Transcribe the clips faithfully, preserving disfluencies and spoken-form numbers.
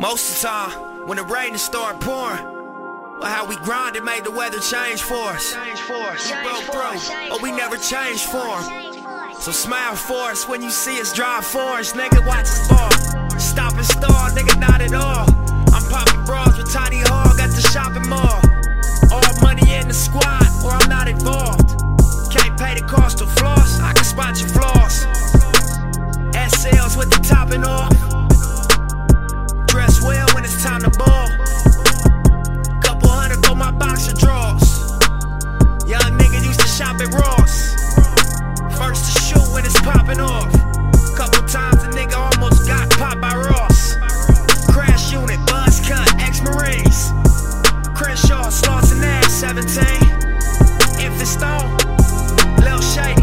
Most of the time, when the rain start pouring, or how we grinded made the weather change for us. We broke through, or we never changed for them. So smile for us when you see us, drive for us, nigga, watch us fall. Stop and stall, nigga, not at all. I'm popping bras with Tiny Hall, got the shopping mall. All money in the squad, or I'm not involved. Can't pay the cost of floss, I can spot your flaws. S Ls with the topping off. Dress well when it's time to ball. Couple hundred for my boxer draws. Young nigga used to shop at Ross. First to shoot when it's popping off. Couple times a nigga almost got popped by Ross. Crash unit, buzz cut, ex-Marines. Crenshaw, Sloss and Nash, seventeen. Infant Stone, Lil Shady.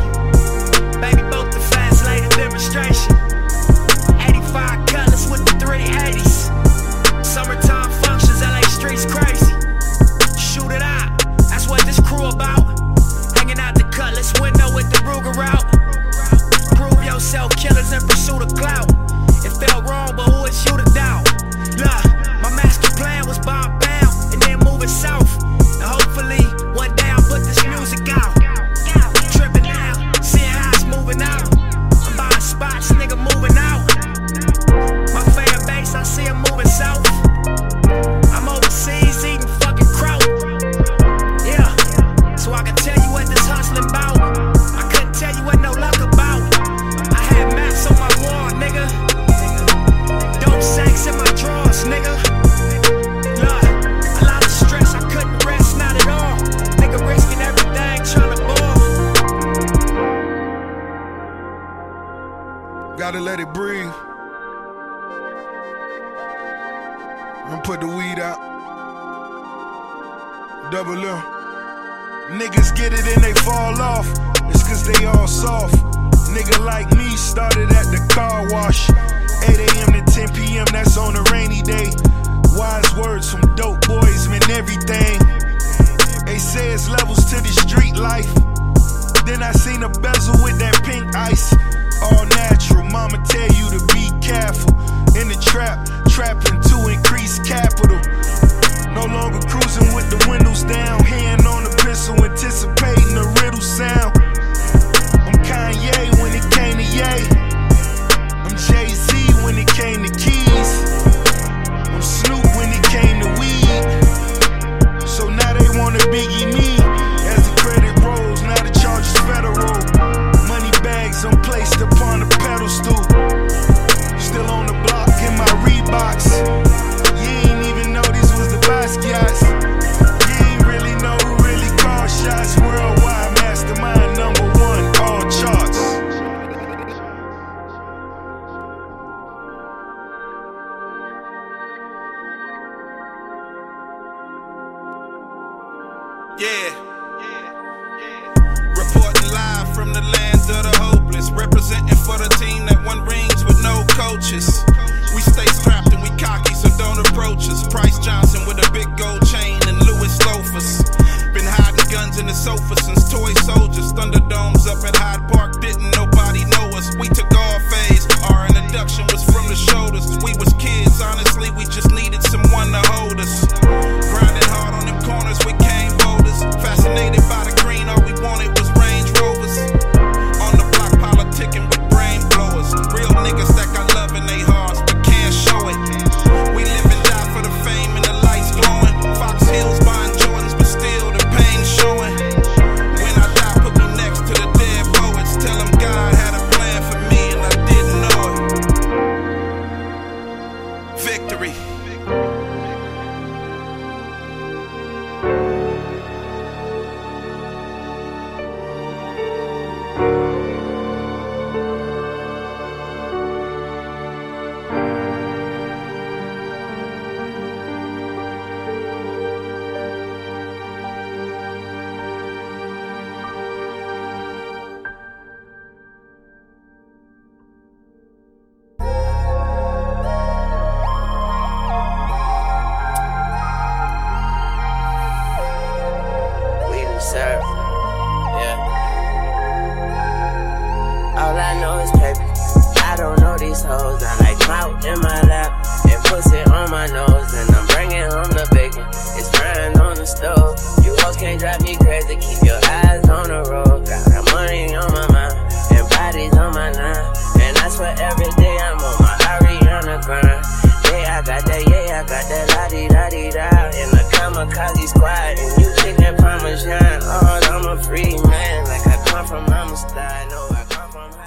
Baby, both the fans laid a demonstration. eighty-five colors with the three eighties. Summertime functions, L A streets crazy. Shoot it out, that's what this crew about. Hanging out the cutlass window with the Ruger out. Prove yourself, killers in pursuit of clout. It felt wrong, but who is you to doubt? Look, my master plan was bomb bound and then moving south. And hopefully, one day I'll put this music out. Tripping now, seeing how it's moving out. I'm buying spots, nigga, moving out. My fan base, I see them moving south. I'm overseas eating fucking kraut. Yeah, so I can tell you what this hustling bout. I couldn't tell you what no luck about. I had maps on my wall, nigga. Dope sacks in my drawers, nigga. Gotta let it breathe. And put the weed out. Double M. Niggas get it and they fall off. It's cause they all soft. Nigga like me started at the car wash. eight a.m. to ten p.m. that's on a rainy day. Wise words from dope boys mean everything. They say it's levels to the street life. Then I seen a bezel with that pink ice. All natural, mama tell you to be careful. In the trap, trapping to increase capital. No longer cruising with the windows down. Hand on the pistol, anticipating the riddle sound. I'm Kanye when it came to Ye. I'm Jay-Z when it came to keys. I'm Snoop when it came to weed. So now they wanna Biggie me. As the credit rolls, now the charge is federal. I'm placed upon a pedestal. Still on the block in my Reeboks. You ain't even know these was the Basquiat's. You ain't really know who really called shots. Worldwide mastermind number one, all charts. Yeah, yeah, yeah. Reporting live from the lands of the hope. Representing for the team that won rings with no coaches. We stay strapped and we cocky, so don't approach us. Price Johnson with a big gold chain and Louis loafers. Been hiding guns in the sofa since toy soldiers. Thunderdomes up at Hyde Park, didn't nobody know us. We took all phase, our introduction was from the shoulders. We was kids, honestly, we just needed someone to hold us. Grinding hard on them corners, we came boulders. Fascinated by the green, all we wanted was Range Rovers. Ticking with brain blowers, real niggas that got love in they hearts but can't show it. We live and die for the fame and the lights glowing. Fox Hills buying Jordans but still the pain showing. When I die, put me next to the dead poets. Tell them God had a plan for me and I didn't know it. Victory. rather keep your eyes on the road. Got the money on my mind, and bodies on my line. And I swear every day I'm on my Ariana grind. Yeah, I got that, yeah, I got that la-di-da-di-da. In the kamikaze squad, and you chicken parmesan. Oh, I'm a free man, like I come from Amistad. No, I come from